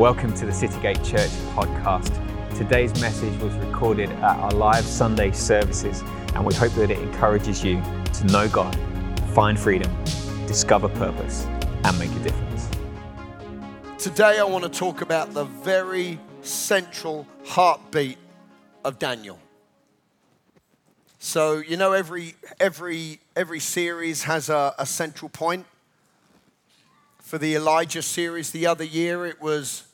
Welcome to the CityGate Church podcast. Today's message was recorded at our live Sunday services, and we hope that it encourages you to know God, find freedom, discover purpose, and make a difference. Today I want to talk about the very central heartbeat of Daniel. So, you know, every series has a central point. For the Elijah series the other year, it was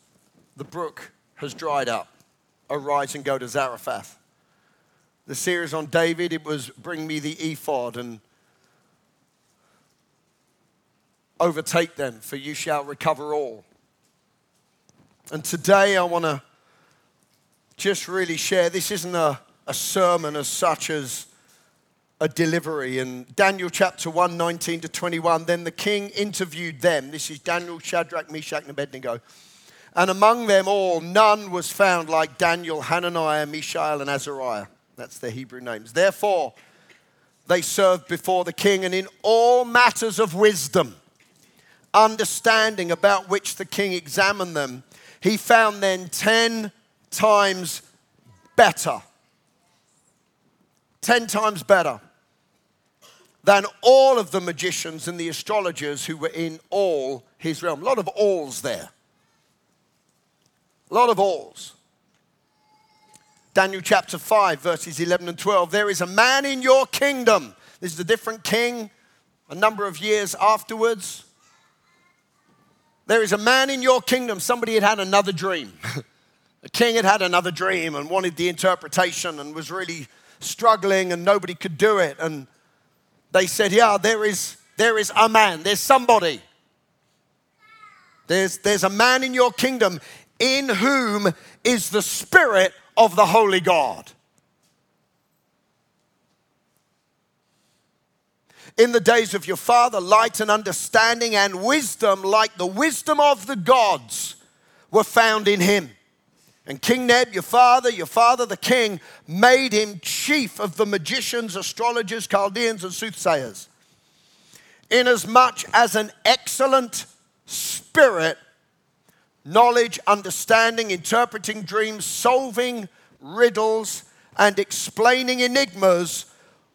the brook has dried up, arise and go to Zarephath. The series on David, it was bring me the ephod and overtake them, for you shall recover all. And today I want to just really share, this isn't a sermon as such as a delivery. In Daniel chapter 1, 19 to 21, then the king interviewed them. This is Daniel, Shadrach, Meshach, and Abednego. And among them all, none was found like Daniel, Hananiah, Mishael, and Azariah. That's their Hebrew names. Therefore, they served before the king, and in all matters of wisdom, understanding about which the king examined them, he found them 10 times better. 10 times better than all of the magicians and the astrologers who were in all his realm. A lot of alls there. A lot of alls. Daniel chapter 5, verses 11 and 12. There is a man in your kingdom. This is a different king a number of years afterwards. There is a man in your kingdom. Somebody had had another dream. The king had had another dream and wanted the interpretation and was really struggling and nobody could do it. And they said, yeah, there is a man. There's somebody. There's a man in your kingdom in whom is the Spirit of the Holy God. In the days of your father, light and understanding and wisdom, like the wisdom of the gods, were found in him. And King Neb, your father, the king, made him chief of the magicians, astrologers, Chaldeans, and soothsayers, inasmuch as an excellent spirit, knowledge, understanding, interpreting dreams, solving riddles, and explaining enigmas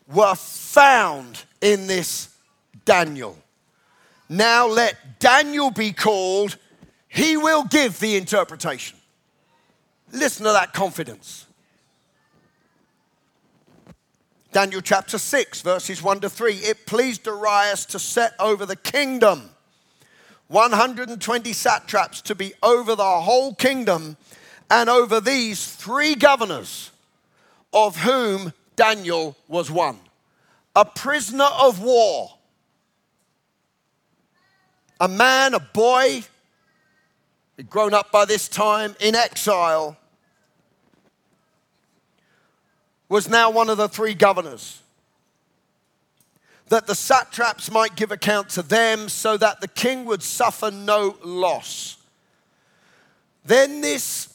were found in this Daniel. Now let Daniel be called, he will give the interpretation. Listen to that confidence. Daniel chapter 6, verses 1 to 3. It pleased Darius to set over the kingdom 120 satraps to be over the whole kingdom, and over these 3 governors, of whom Daniel was one. A prisoner of war, a man, a boy, he'd grown up by this time, in exile, was now one of the 3 governors, that the satraps might give account to them, so that the king would suffer no loss. Then this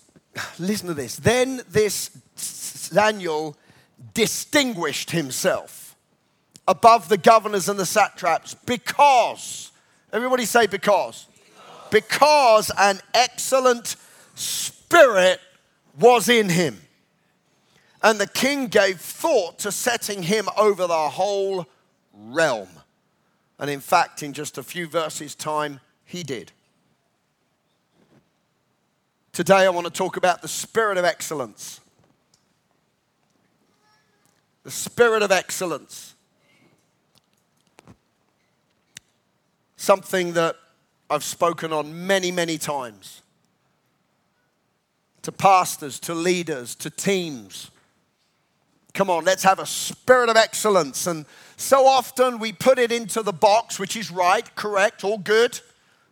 Daniel distinguished himself above the governors and the satraps, because, everybody say because an excellent spirit was in him. And the king gave thought to setting him over the whole realm. And in fact, in just a few verses' time, he did. Today I want to talk about the spirit of excellence. The spirit of excellence. Something that I've spoken on many, many times. To pastors, to leaders, to teams. Come on, let's have a spirit of excellence. And so often we put it into the box, which is right, correct, all good.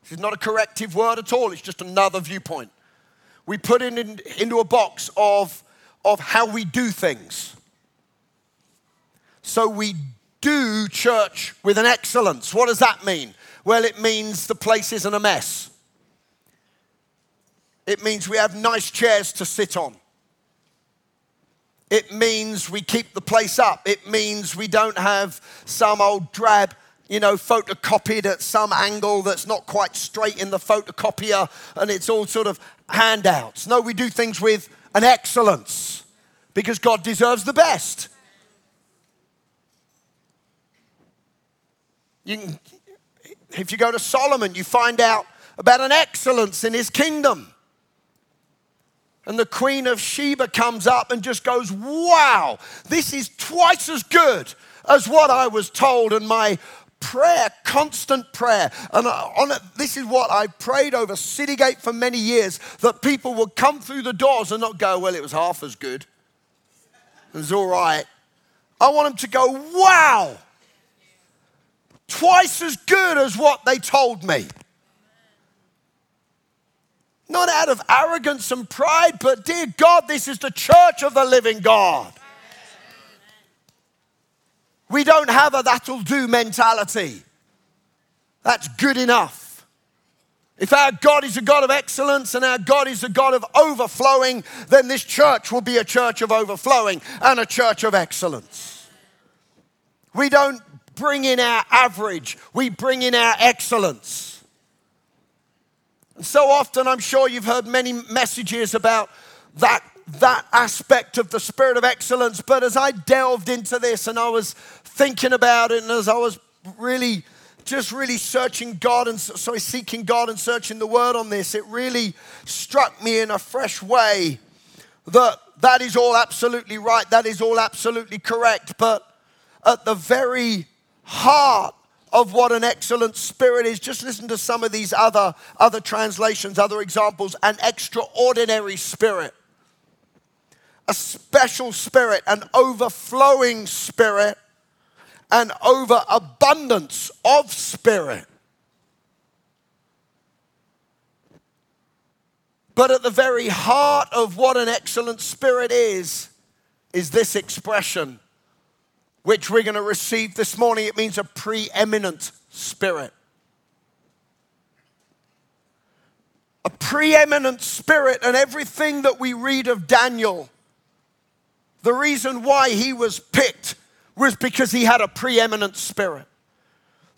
This is not a corrective word at all. It's just another viewpoint. We put it into a box of how we do things. So we do church with an excellence. What does that mean? Well, it means the place isn't a mess. It means we have nice chairs to sit on. It means we keep the place up. It means we don't have some old drab you know, photocopied at some angle that's not quite straight in the photocopier, and it's all sort of handouts. No, we do things with an excellence because God deserves the best. You can, if you go to Solomon, you find out about an excellence in his kingdom. And the Queen of Sheba comes up and just goes, wow, this is twice as good as what I was told. And my prayer, constant prayer, and this is what I prayed over CityGate for many years, that people would come through the doors and not go, well, it was half as good. It was all right. I want them to go, wow, twice as good as what they told me. Not out of arrogance and pride, but dear God, this is the church of the living God. Amen. We don't have a that'll do mentality. That's good enough. If our God is a God of excellence and our God is a God of overflowing, then this church will be a church of overflowing and a church of excellence. We don't bring in our average, we bring in our excellence. And so often, I'm sure you've heard many messages about that aspect of the spirit of excellence. But as I delved into this and I was thinking about it, and as I was really searching God and seeking God and searching the word on this, it really struck me in a fresh way that is all absolutely right, that is all absolutely correct. But at the very heart of what an excellent spirit is, just listen to some of these other translations, other examples. An extraordinary spirit, a special spirit, an overflowing spirit, an overabundance of spirit. But at the very heart of what an excellent spirit is this expression, which we're going to receive this morning. It means a preeminent spirit. A preeminent spirit. And everything that we read of Daniel, the reason why he was picked was because he had a preeminent spirit.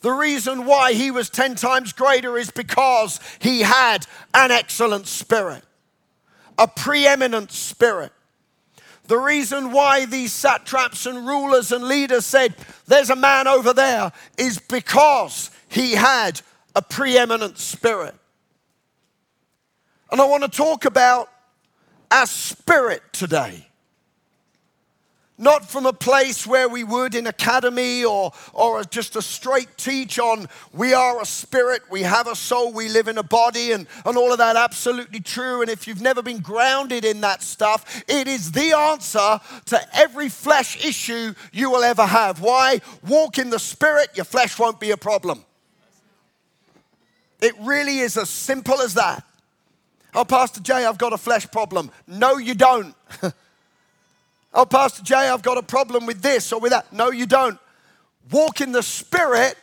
The reason why he was 10 times greater is because he had an excellent spirit. A preeminent spirit. The reason why these satraps and rulers and leaders said, there's a man over there, is because he had a preeminent spirit. And I want to talk about our spirit today. Not from a place where we would in academy or just a straight teach on we are a spirit, we have a soul, we live in a body, and all of that, absolutely true. And if you've never been grounded in that stuff, it is the answer to every flesh issue you will ever have. Why? Walk in the spirit, your flesh won't be a problem. It really is as simple as that. Oh, Pastor Jay, I've got a flesh problem. No, you don't. Oh, Pastor Jay, I've got a problem with this or with that. No, you don't. Walk in the spirit,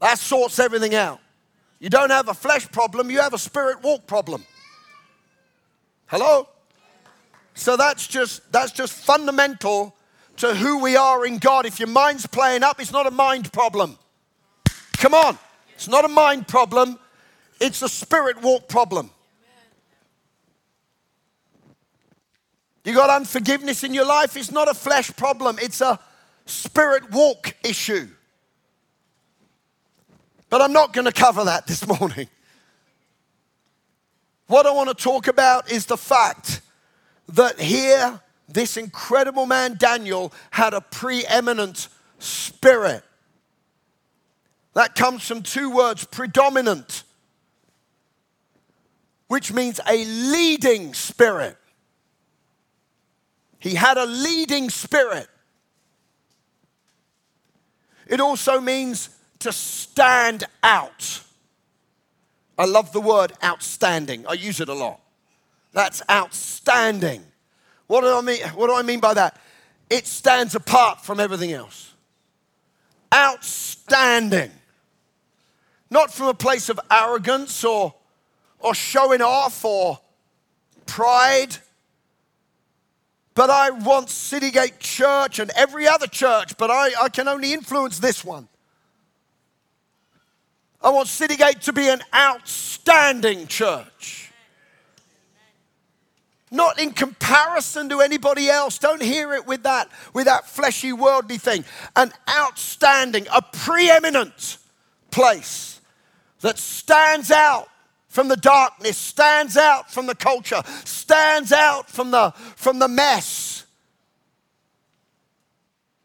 that sorts everything out. You don't have a flesh problem, you have a spirit walk problem. Hello? So that's just fundamental to who we are in God. If your mind's playing up, it's not a mind problem. Come on. It's not a mind problem. It's a spirit walk problem. You got unforgiveness in your life, it's not a flesh problem, it's a spirit walk issue. But I'm not going to cover that this morning. What I want to talk about is the fact that here, this incredible man Daniel had a preeminent spirit. That comes from two words, predominant, which means a leading spirit. He had a leading spirit. It also means to stand out. I love the word outstanding. I use it a lot. That's outstanding. What do I mean? What do I mean by that? It stands apart from everything else. Outstanding. Not from a place of arrogance or showing off or pride. But I want CityGate Church and every other church, but I can only influence this one. I want CityGate to be an outstanding church. Not in comparison to anybody else. Don't hear it with that fleshy, worldly thing. An outstanding, a preeminent place that stands out from the darkness, stands out from the culture, stands out from the mess.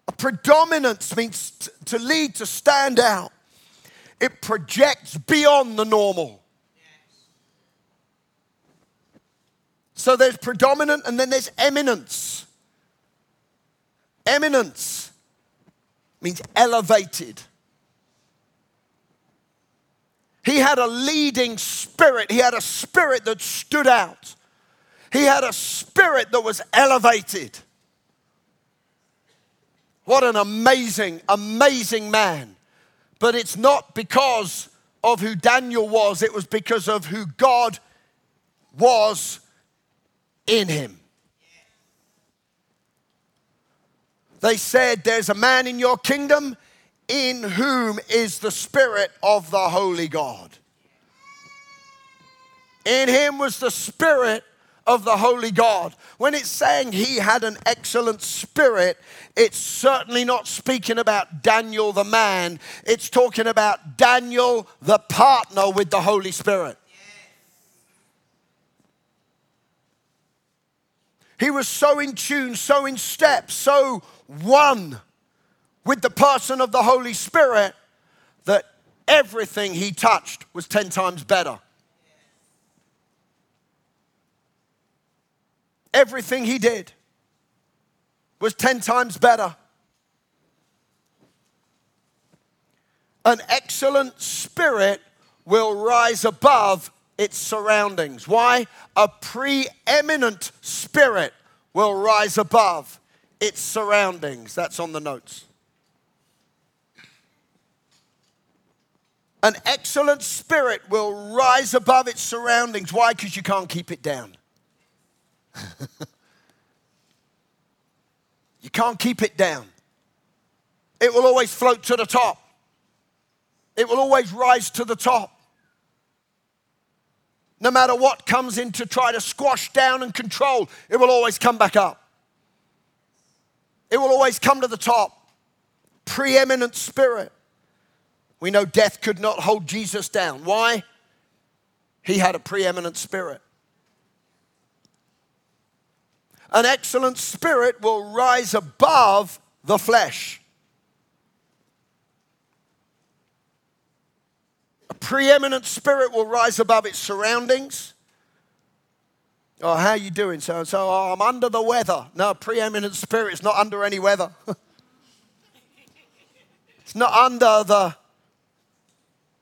A predominance means to lead, to stand out. It projects beyond the normal. So there's predominant and then there's eminence. Eminence means elevated. He had a leading spirit. He had a spirit that stood out. He had a spirit that was elevated. What an amazing, amazing man. But it's not because of who Daniel was. It was because of who God was in him. They said, "There's a man in your kingdom in whom is the Spirit of the Holy God." In him was the Spirit of the Holy God. When it's saying he had an excellent spirit, it's certainly not speaking about Daniel the man. It's talking about Daniel the partner with the Holy Spirit. He was so in tune, so in step, so one with the person of the Holy Spirit that everything he touched was 10 times better. Everything he did was 10 times better. An excellent spirit will rise above its surroundings. Why? A preeminent spirit will rise above its surroundings. That's on the notes. An excellent spirit will rise above its surroundings. Why? Because you can't keep it down. You can't keep it down. It will always float to the top. It will always rise to the top. No matter what comes in to try to squash down and control, it will always come back up. It will always come to the top. Preeminent spirit. We know death could not hold Jesus down. Why? He had a preeminent spirit. An excellent spirit will rise above the flesh. A preeminent spirit will rise above its surroundings. Oh, how are you doing? So, oh, I'm under the weather. No, preeminent spirit is not under any weather. It's not under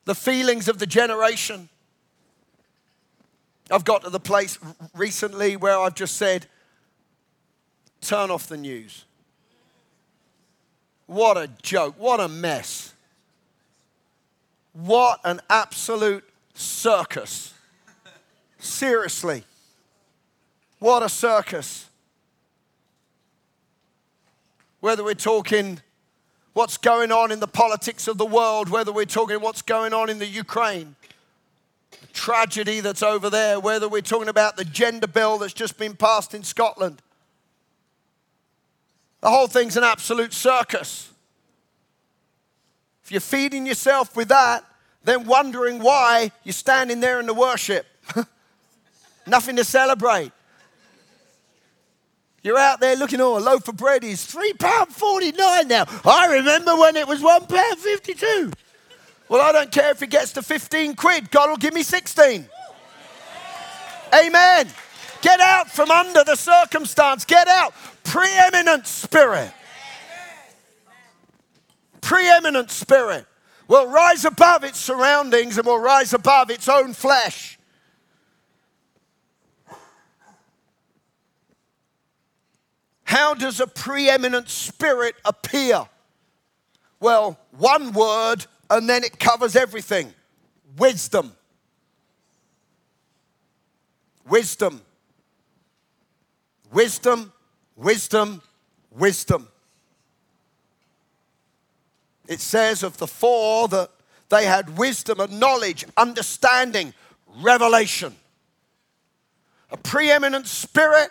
the feelings of the generation. I've got to the place recently where I've just said, turn off the news. What a joke. What a mess. What an absolute circus. Seriously. What a circus. Whether we're talking what's going on in the politics of the world, whether we're talking what's going on in the Ukraine, the tragedy that's over there, whether we're talking about the gender bill that's just been passed in Scotland. The whole thing's an absolute circus. If you're feeding yourself with that, then wondering why you're standing there in the worship. Nothing to celebrate. You're out there looking, oh, a loaf of bread is £3.49 now. I remember when it was £1.52. Well, I don't care if it gets to 15 quid. God will give me 16. Amen. Get out from under the circumstance. Get out. Preeminent spirit. Preeminent spirit will rise above its surroundings and will rise above its own flesh. How does a preeminent spirit appear? Well, one word and then it covers everything. Wisdom. Wisdom. Wisdom, wisdom, wisdom. It says of the four that They had wisdom and knowledge, understanding, revelation. A preeminent spirit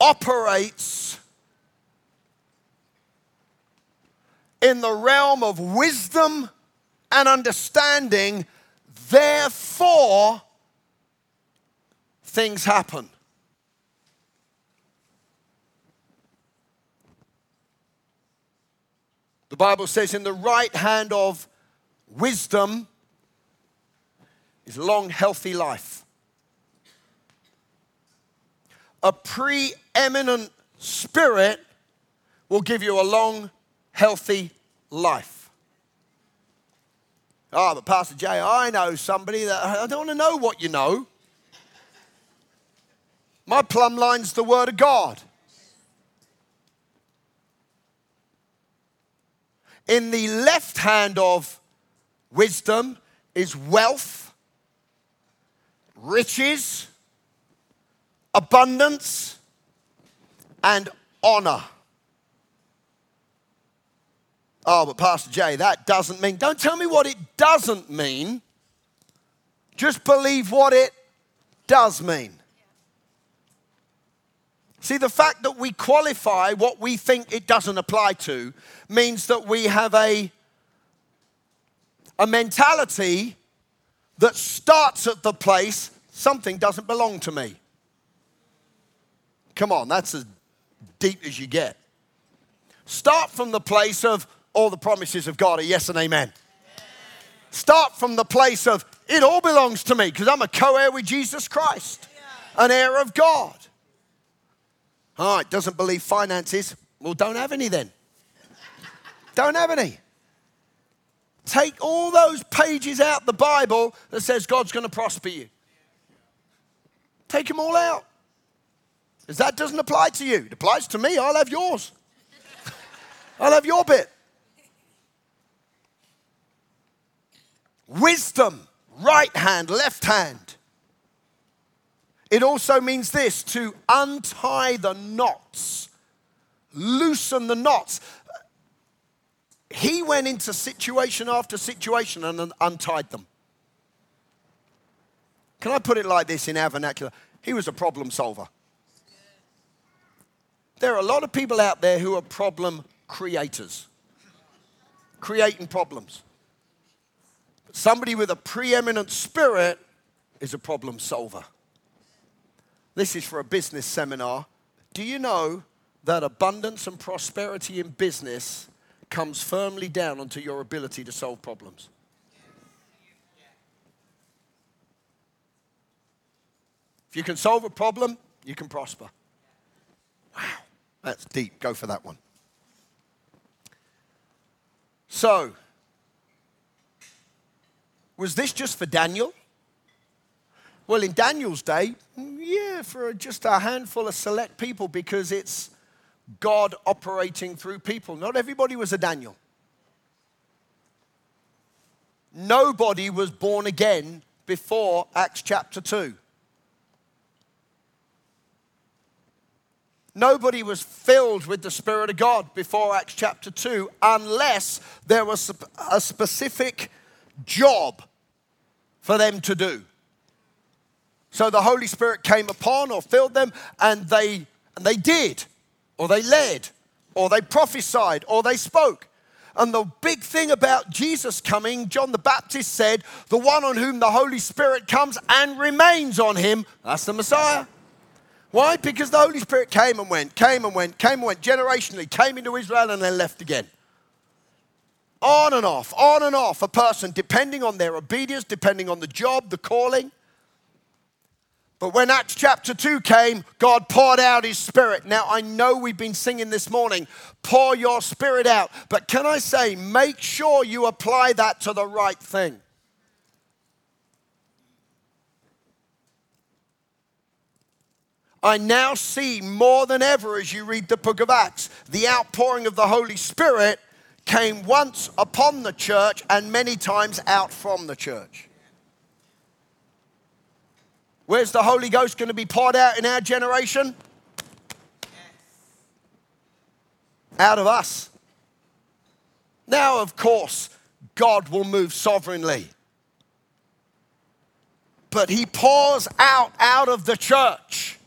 operates in the realm of wisdom and understanding. Therefore, things happen. The Bible says in the right hand of wisdom is long, healthy life. A preeminent spirit will give you a long, healthy life. Oh, but Pastor Jay, I know somebody that I don't want to know what you know. My plumb line's the Word of God. In the left hand of wisdom is wealth, riches, abundance, and honor. Oh, but Pastor Jay, that doesn't mean. Don't tell me what it doesn't mean. Just believe what it does mean. See, the fact that we qualify what we think it doesn't apply to means that we have a mentality that starts at the place, something doesn't belong to me. Come on, that's as deep as you get. Start from the place of all the promises of God are yes and amen. Start from the place of it all belongs to me because I'm a co-heir with Jesus Christ, an heir of God. Oh, it doesn't believe finances. Well, don't have any then. Don't have any. Take all those pages out the Bible that says God's going to prosper you. Take them all out. Because that doesn't apply to you. It applies to me. I'll have yours. I'll have your bit. Wisdom, right hand, left hand. It also means this, to untie the knots, loosen the knots. He went into situation after situation and untied them. Can I put it like this in our vernacular? He was a problem solver. There are a lot of people out there who are problem creators, creating problems. But somebody with a preeminent spirit is a problem solver. This is for a business seminar. Do you know that abundance and prosperity in business comes firmly down onto your ability to solve problems? If you can solve a problem, you can prosper. Wow, that's deep. Go for that one. So, was this just for Daniel? Well, in Daniel's day, yeah, for just a handful of select people because it's God operating through people. Not everybody was a Daniel. Nobody was born again before Acts chapter 2. Nobody was filled with the Spirit of God before Acts chapter 2 unless there was a specific job for them to do. So the Holy Spirit came upon or filled them and they did, or they led, or they prophesied, or they spoke. And the big thing about Jesus coming, John the Baptist said, the one on whom the Holy Spirit comes and remains on him, that's the Messiah. Why? Because the Holy Spirit came and went, came and went, came and went, generationally, came into Israel and then left again. On and off, a person, depending on their obedience, depending on the job, the calling. But when Acts chapter 2 came, God poured out his Spirit. Now, I know we've been singing this morning, pour your Spirit out. But can I say, make sure you apply that to the right thing. I now see more than ever as you read the book of Acts, the outpouring of the Holy Spirit came once upon the church and many times out from the church. Where's the Holy Ghost going to be poured out in our generation? Yes. Out of us. Now, of course, God will move sovereignly. But he pours out of the church.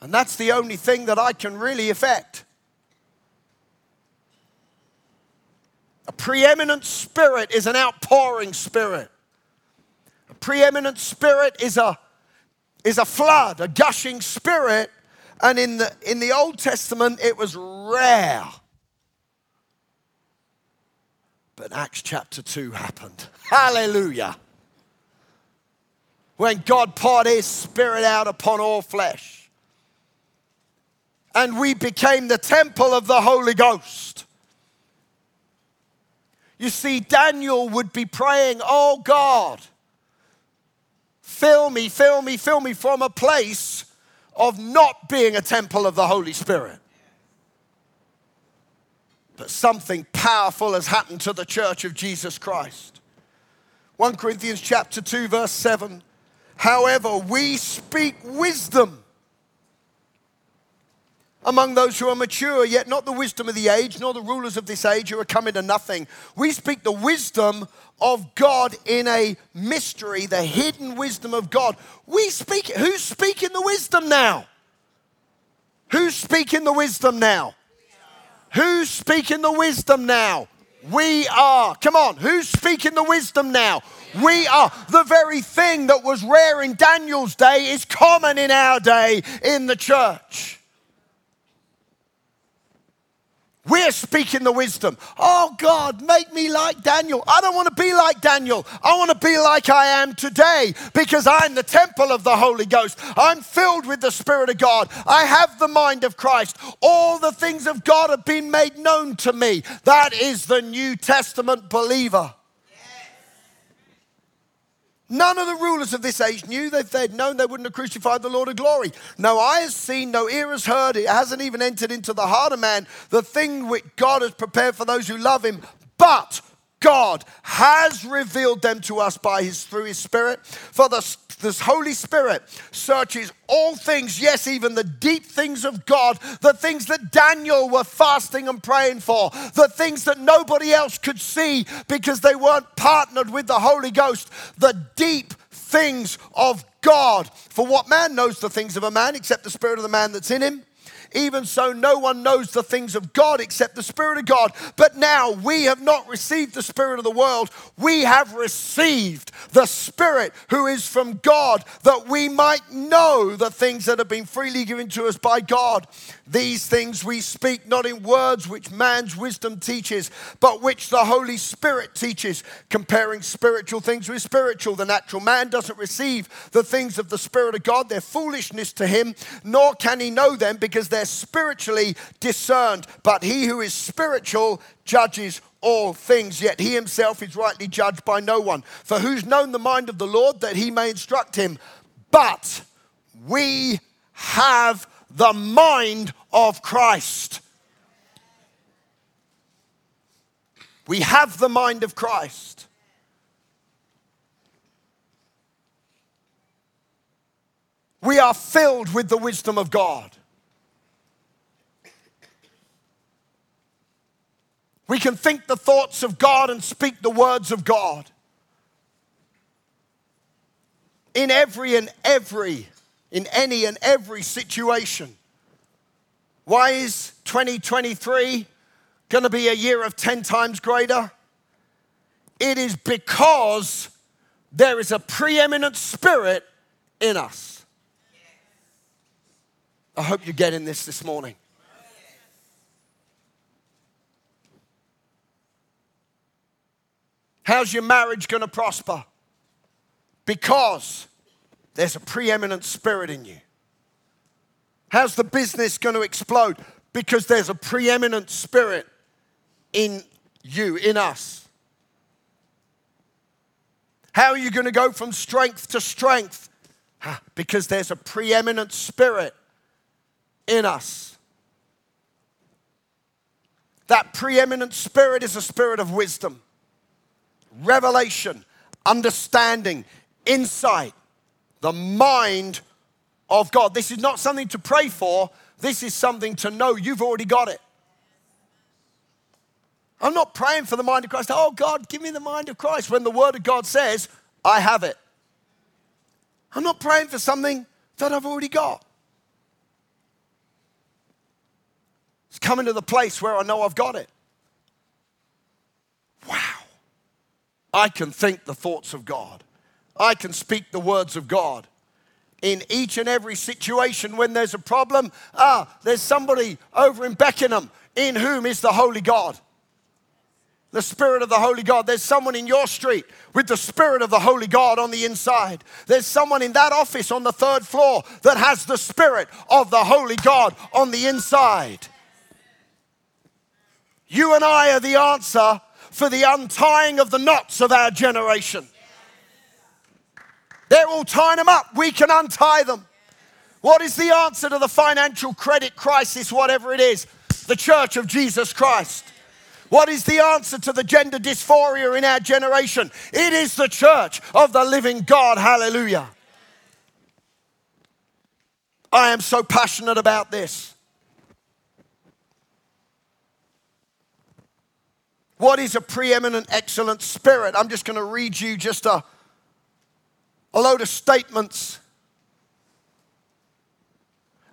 And that's the only thing that I can really affect. A preeminent spirit is an outpouring spirit. A preeminent spirit is a flood, a gushing spirit. And in the Old Testament, it was rare. But Acts chapter 2 happened. Hallelujah. When God poured his spirit out upon all flesh. And we became the temple of the Holy Ghost. You see, Daniel would be praying, "Oh God, fill me from a place of not being a temple of the Holy Spirit." But something powerful has happened to the church of Jesus Christ. 1 Corinthians chapter 2, verse 7. However, we speak wisdom among those who are mature, yet not the wisdom of the age, nor the rulers of this age who are coming to nothing. We speak the wisdom of God in a mystery, the hidden wisdom of God. We speak, who's speaking the wisdom now? Who's speaking the wisdom now? Who's speaking the wisdom now? We are. Come on, who's speaking the wisdom now? We are. The very thing that was rare in Daniel's day is common in our day in the church. We're speaking the wisdom. Oh God, make me like Daniel. I don't want to be like Daniel. I want to be like I am today because I'm the temple of the Holy Ghost. I'm filled with the Spirit of God. I have the mind of Christ. All the things of God have been made known to me. That is the New Testament believer. None of the rulers of this age knew. If they'd known, they wouldn't have crucified the Lord of glory. No eye has seen, no ear has heard. It hasn't even entered into the heart of man, the thing which God has prepared for those who love him. But God has revealed them to us by through his Spirit. For this Holy Spirit searches all things, yes, even the deep things of God, the things that Daniel were fasting and praying for, the things that nobody else could see because they weren't partnered with the Holy Ghost, the deep things of God. For what man knows the things of a man except the spirit of the man that's in him? Even so, no one knows the things of God except the Spirit of God. But now we have not received the Spirit of the world. We have received the Spirit who is from God, that we might know the things that have been freely given to us by God. These things we speak not in words which man's wisdom teaches, but which the Holy Spirit teaches, comparing spiritual things with spiritual. The natural man doesn't receive the things of the Spirit of God. They're foolishness to him, nor can he know them because they're spiritually discerned. But he who is spiritual judges all things, yet he himself is rightly judged by no one. For who's known the mind of the Lord that he may instruct him? But we have the mind of Christ. We have the mind of Christ. We are filled with the wisdom of God. We can think the thoughts of God and speak the words of God. In any and every situation. Why is 2023 going to be a year of 10 times greater? It is because there is a preeminent spirit in us. I hope you're getting this morning. How's your marriage going to prosper? Because there's a preeminent spirit in you. How's the business going to explode? Because there's a preeminent spirit in you, in us. How are you going to go from strength to strength? Because there's a preeminent spirit in us. That preeminent spirit is a spirit of wisdom, revelation, understanding, insight, the mind of God. This is not something to pray for. This is something to know. You've already got it. I'm not praying for the mind of Christ. Oh, God, give me the mind of Christ when the Word of God says, I have it. I'm not praying for something that I've already got. It's coming to the place where I know I've got it. Wow. I can think the thoughts of God. I can speak the words of God. In each and every situation when there's a problem, there's somebody over in Beckenham in whom is the Holy God. The Spirit of the Holy God. There's someone in your street with the Spirit of the Holy God on the inside. There's someone in that office on the third floor that has the Spirit of the Holy God on the inside. You and I are the answer for the untying of the knots of our generation. They're all tying them up. We can untie them. What is the answer to the financial credit crisis, whatever it is? The Church of Jesus Christ. What is the answer to the gender dysphoria in our generation? It is the Church of the Living God. Hallelujah. I am so passionate about this. What is a preeminent, excellent spirit? I'm just going to read you just a load of statements.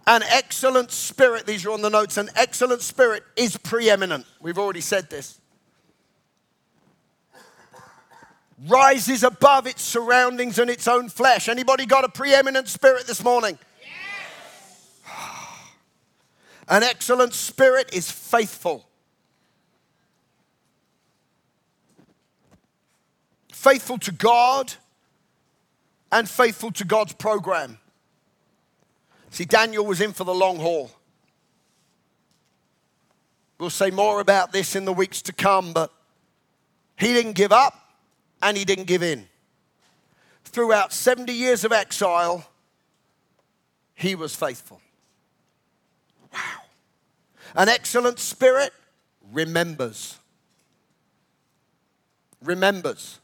An excellent spirit, these are on the notes, an excellent spirit is preeminent. We've already said this. Rises above its surroundings and its own flesh. Anybody got a preeminent spirit this morning? Yes. An excellent spirit is faithful. Faithful to God and faithful to God's program. See, Daniel was in for the long haul. We'll say more about this in the weeks to come, but he didn't give up and he didn't give in. Throughout 70 years of exile, he was faithful. Wow. An excellent spirit remembers. Remembers.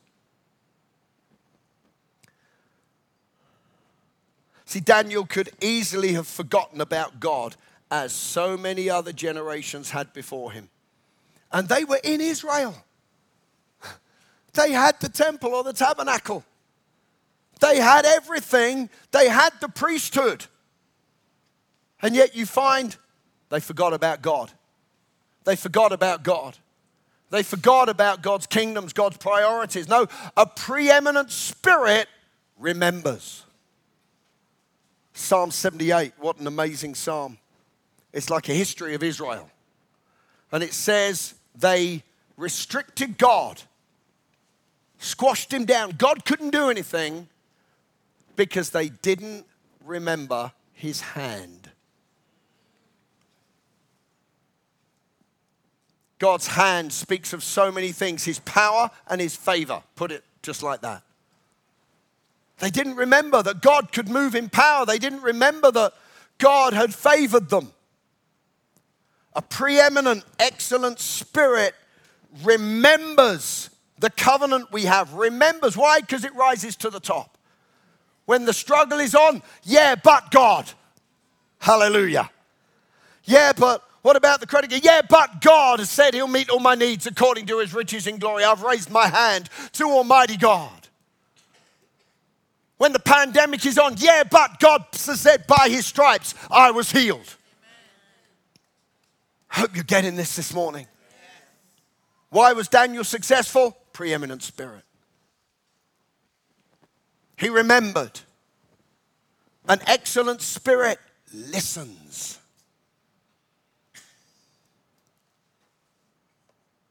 See, Daniel could easily have forgotten about God as so many other generations had before him. And they were in Israel. They had the temple or the tabernacle. They had everything. They had the priesthood. And yet you find they forgot about God. They forgot about God. They forgot about God's kingdoms, God's priorities. No, a preeminent spirit remembers. Psalm 78, what an amazing psalm. It's like a history of Israel. And it says they restricted God, squashed him down. God couldn't do anything because they didn't remember his hand. God's hand speaks of so many things, his power and his favor. Put it just like that. They didn't remember that God could move in power. They didn't remember that God had favored them. A preeminent, excellent spirit remembers the covenant we have. Remembers. Why? Because it rises to the top. When the struggle is on, yeah, but God. Hallelujah. Yeah, but what about the credit? Yeah, but God has said he'll meet all my needs according to his riches in glory. I've raised my hand to Almighty God. When the pandemic is on, yeah, but God said by his stripes, I was healed. Amen. I hope you're getting this morning. Yes. Why was Daniel successful? Preeminent spirit. He remembered. An excellent spirit listens.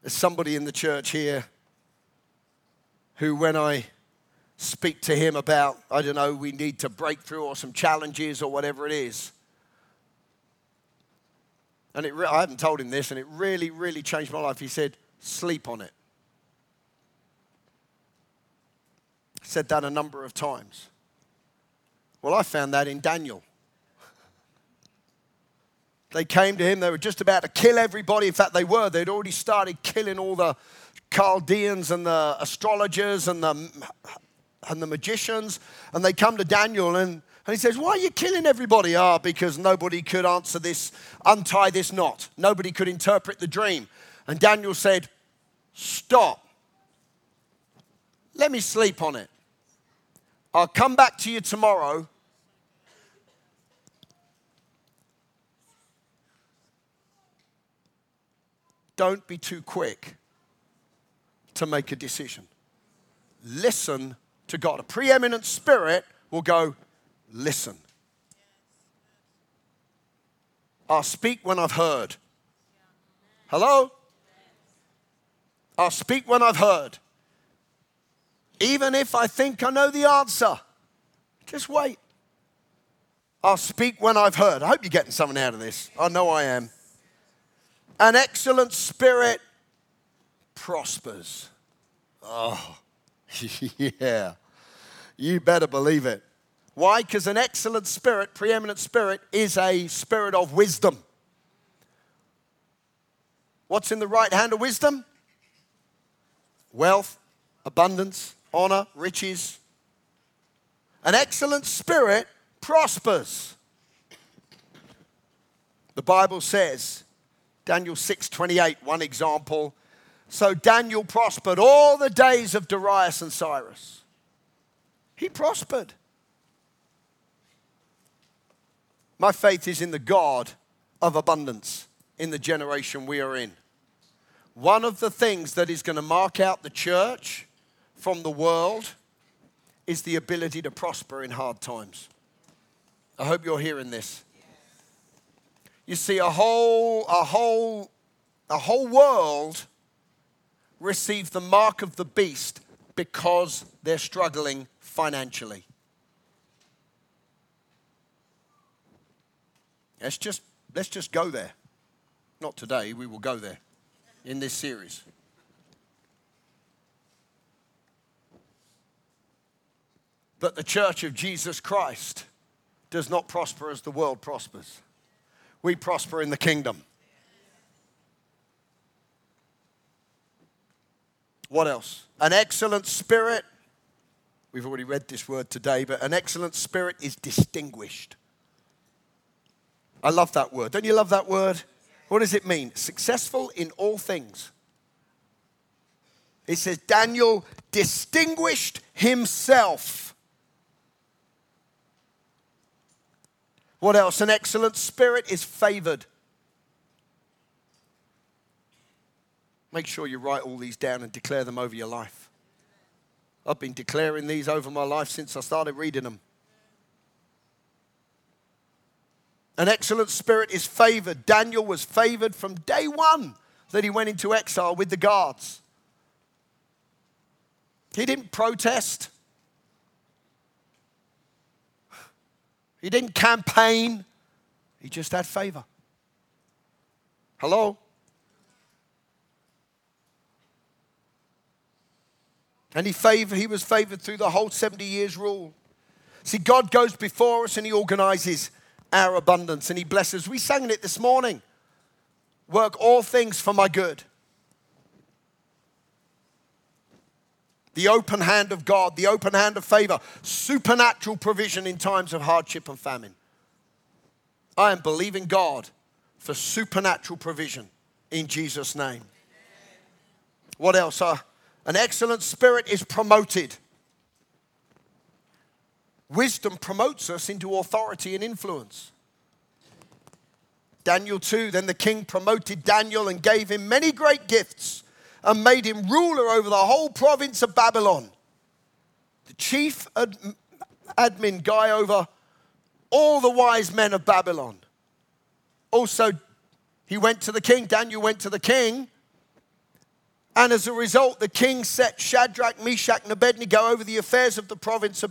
There's somebody in the church here who when I speak to him about, I don't know, we need to break through or some challenges or whatever it is. And I haven't told him this, and it really, really changed my life. He said, sleep on it. I said that a number of times. Well, I found that in Daniel. They came to him, they were just about to kill everybody. In fact, they were. They'd already started killing all the Chaldeans and the astrologers and the magicians, and they come to Daniel and he says, why are you killing everybody? Because nobody could untie this knot. Nobody could interpret the dream. And Daniel said, Stop. Let me sleep on it. I'll come back to you tomorrow. Don't be too quick to make a decision. Listen to God. A preeminent spirit will go, listen. I'll speak when I've heard. Hello? I'll speak when I've heard. Even if I think I know the answer, just wait. I'll speak when I've heard. I hope you're getting something out of this. I know I am. An excellent spirit prospers. Oh, yeah. You better believe it. Why? Because an excellent spirit, preeminent spirit, is a spirit of wisdom. What's in the right hand of wisdom? Wealth, abundance, honor, riches. An excellent spirit prospers. The Bible says, Daniel 6:28, one example. So Daniel prospered all the days of Darius and Cyrus. He prospered. My faith is in the God of abundance in the generation we are in. One of the things that is going to mark out the church from the world is the ability to prosper in hard times. I hope you're hearing this. You see, a whole world receive the mark of the beast because they're struggling financially. Let's just go there. Not today, we will go there in this series. But the church of Jesus Christ does not prosper as the world prospers. We prosper in the kingdom. What else? An excellent spirit. We've already read this word today, but an excellent spirit is distinguished. I love that word. Don't you love that word? What does it mean? Successful in all things. It says Daniel distinguished himself. What else? An excellent spirit is favored. Make sure you write all these down and declare them over your life. I've been declaring these over my life since I started reading them. An excellent spirit is favored. Daniel was favored from day one that he went into exile with the guards. He didn't protest. He didn't campaign. He just had favor. Hello? And he was favored through the whole 70 years rule. See, God goes before us and he organizes our abundance and he blesses. We sang it this morning. Work all things for my good. The open hand of God, the open hand of favor, supernatural provision in times of hardship and famine. I am believing God for supernatural provision in Jesus' name. What else? An excellent spirit is promoted. Wisdom promotes us into authority and influence. Daniel 2, then the king promoted Daniel and gave him many great gifts, and made him ruler over the whole province of Babylon. The chief admin guy over all the wise men of Babylon. Also, Daniel went to the king. And as a result, the king set Shadrach, Meshach, and Abednego over the affairs of the province of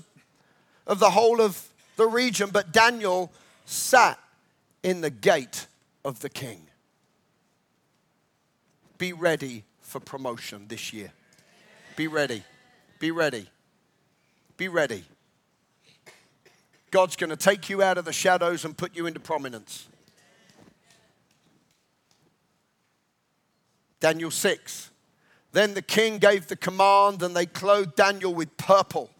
the whole of the region. But Daniel sat in the gate of the king. Be ready for promotion this year. Be ready. Be ready. Be ready. God's going to take you out of the shadows and put you into prominence. Daniel 6. Then the king gave the command and they clothed Daniel with purple,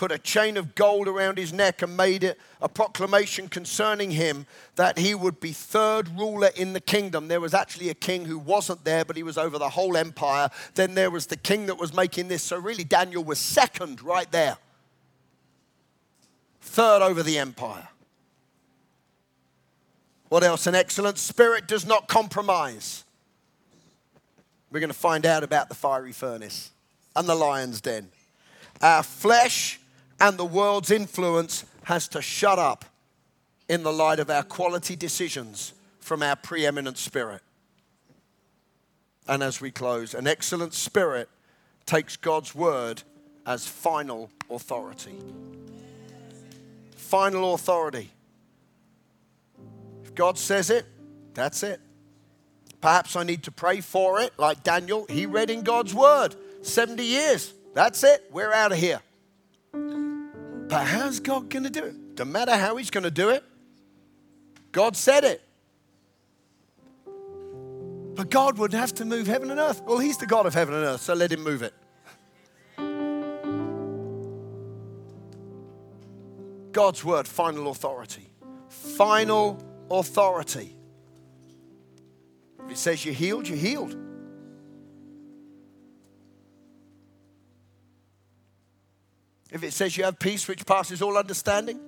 put a chain of gold around his neck and made it a proclamation concerning him that he would be third ruler in the kingdom. There was actually a king who wasn't there, but he was over the whole empire. Then there was the king that was making this. So really, Daniel was second right there. Third over the empire. What else? An excellent spirit does not compromise. We're going to find out about the fiery furnace and the lion's den. Our flesh and the world's influence has to shut up in the light of our quality decisions from our preeminent spirit. And as we close, an excellent spirit takes God's word as final authority. Final authority. If God says it, that's it. Perhaps I need to pray for it, like Daniel. He read in God's word 70 years. That's it. We're out of here. But how's God going to do it? Doesn't matter how he's going to do it. God said it. But God would have to move heaven and earth. Well, he's the God of heaven and earth, so let him move it. God's word, final authority. Final authority. If it says you're healed, you're healed. If it says you have peace which passes all understanding,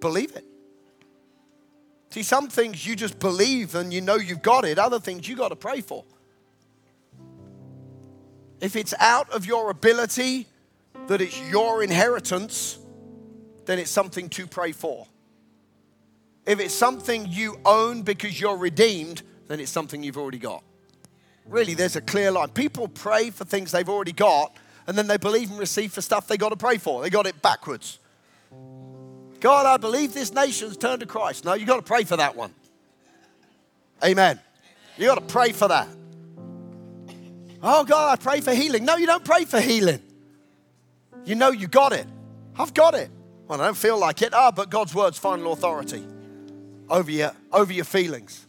believe it. See, some things you just believe and you know you've got it. Other things you got to pray for. If it's out of your ability that it's your inheritance, then it's something to pray for. If it's something you own because you're redeemed, then it's something you've already got. Really, there's a clear line. People pray for things they've already got, and then they believe and receive for stuff they got to pray for. They got it backwards. God, I believe this nation's turned to Christ. No, you got to pray for that one. Amen. You got to pray for that. Oh, God, I pray for healing. No, you don't pray for healing. You know you got it. I've got it. Well, I don't feel like it. Ah, but God's word's final authority over your feelings.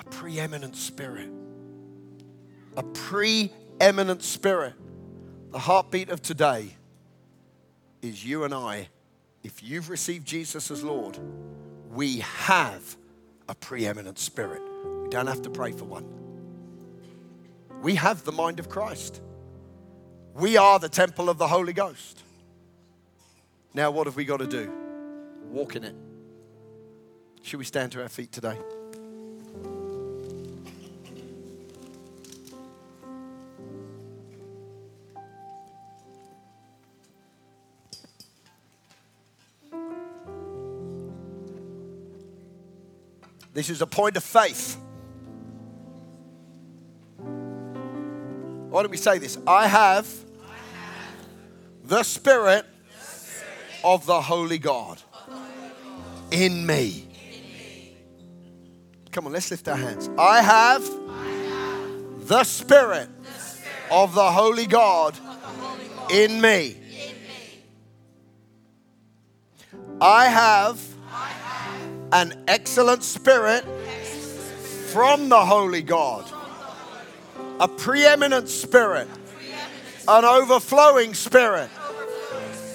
A preeminent spirit. A preeminent spirit. The heartbeat of today is you and I. If you've received Jesus as Lord, we have a preeminent spirit. We don't have to pray for one. We have the mind of Christ. We are the temple of the Holy Ghost. Now what have we got to do? Walk in it. Should we stand to our feet today? This is a point of faith. Why don't we say this? I have the spirit of the Holy God in me. Come on, let's lift our hands. I have the spirit of the Holy God in me. I have an excellent spirit from the Holy God. A preeminent spirit, an overflowing spirit,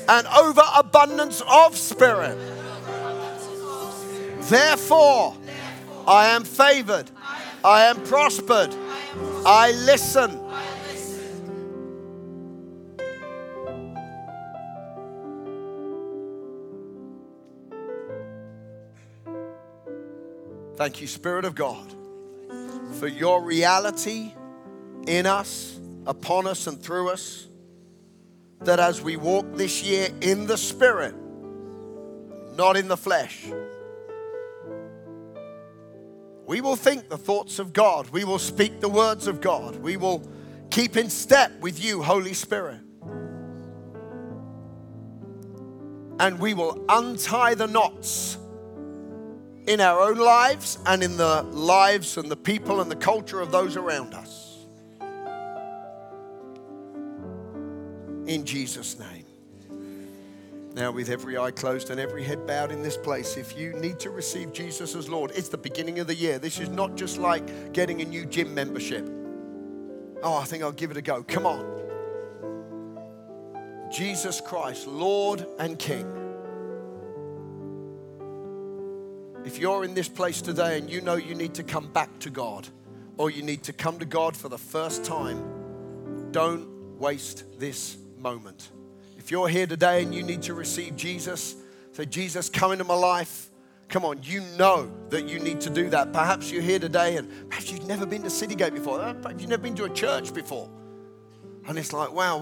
an overabundance of spirit. Therefore, I am favored, I am prospered, I listen. Thank you, Spirit of God, for your reality in us, upon us, and through us, that as we walk this year in the Spirit, not in the flesh, we will think the thoughts of God. We will speak the words of God. We will keep in step with you, Holy Spirit. And we will untie the knots in our own lives and in the lives and the people and the culture of those around us. In Jesus' name. Now, with every eye closed and every head bowed in this place, if you need to receive Jesus as Lord, it's the beginning of the year. This is not just like getting a new gym membership. Oh, I think I'll give it a go. Come on. Jesus Christ, Lord and King. If you're in this place today and you know you need to come back to God, or you need to come to God for the first time, don't waste this moment. If you're here today and you need to receive Jesus, say, Jesus, come into my life. Come on, you know that you need to do that. Perhaps you're here today and perhaps you've never been to CityGate before. Perhaps you've never been to a church before. And it's like, wow,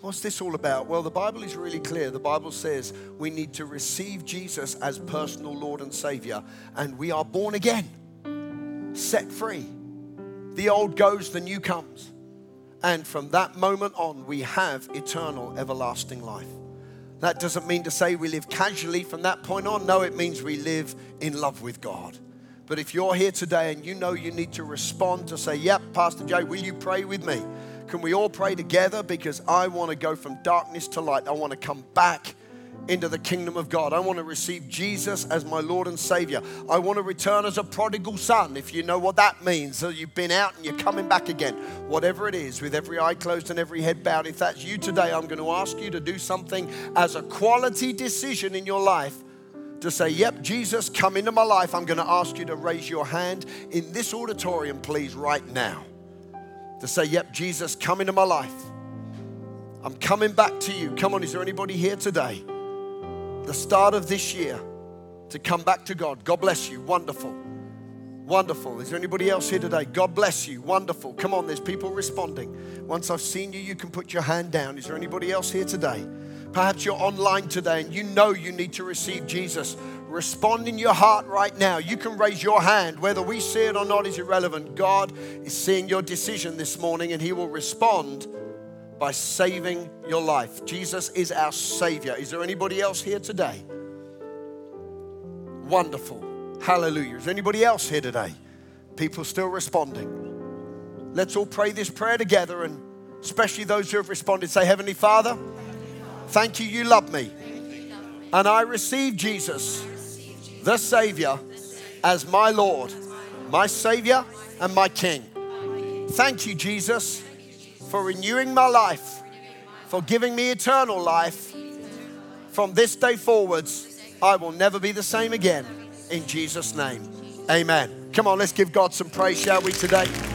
what's this all about? Well, the Bible is really clear. The Bible says we need to receive Jesus as personal Lord and Savior, and we are born again, set free. The old goes, the new comes. And from that moment on, we have eternal, everlasting life. That doesn't mean to say we live casually from that point on. No, it means we live in love with God. But if you're here today and you know you need to respond to say, yep, Pastor Jay, will you pray with me? Can we all pray together? Because I want to go from darkness to light. I want to come back into the kingdom of God. I want to receive Jesus as my Lord and Savior. I want to return as a prodigal son, if you know what that means. So you've been out and you're coming back again. Whatever it is, with every eye closed and every head bowed, if that's you today, I'm going to ask you to do something as a quality decision in your life to say, yep, Jesus, come into my life. I'm going to ask you to raise your hand in this auditorium, please, right now. To say, yep, Jesus, come into my life. I'm coming back to you. Come on, is there anybody here today? The start of this year to come back to God. God bless you. Wonderful. Wonderful. Is there anybody else here today? God bless you. Wonderful. Come on, there's people responding. Once I've seen you, you can put your hand down. Is there anybody else here today? Perhaps you're online today and you know you need to receive Jesus. Respond in your heart right now. You can raise your hand. Whether we see it or not is irrelevant. God is seeing your decision this morning, and He will respond by saving your life. Jesus is our Savior. Is there anybody else here today? Wonderful. Hallelujah. Is there anybody else here today? People still responding. Let's all pray this prayer together, and especially those who have responded, say, Heavenly Father, thank you, you love me. And I receive Jesus, the Savior, as my Lord, my Savior, and my King. Thank you, Jesus, for renewing my life, for giving me eternal life. From this day forwards, I will never be the same again. In Jesus' name, amen. Come on, let's give God some praise, shall we, today?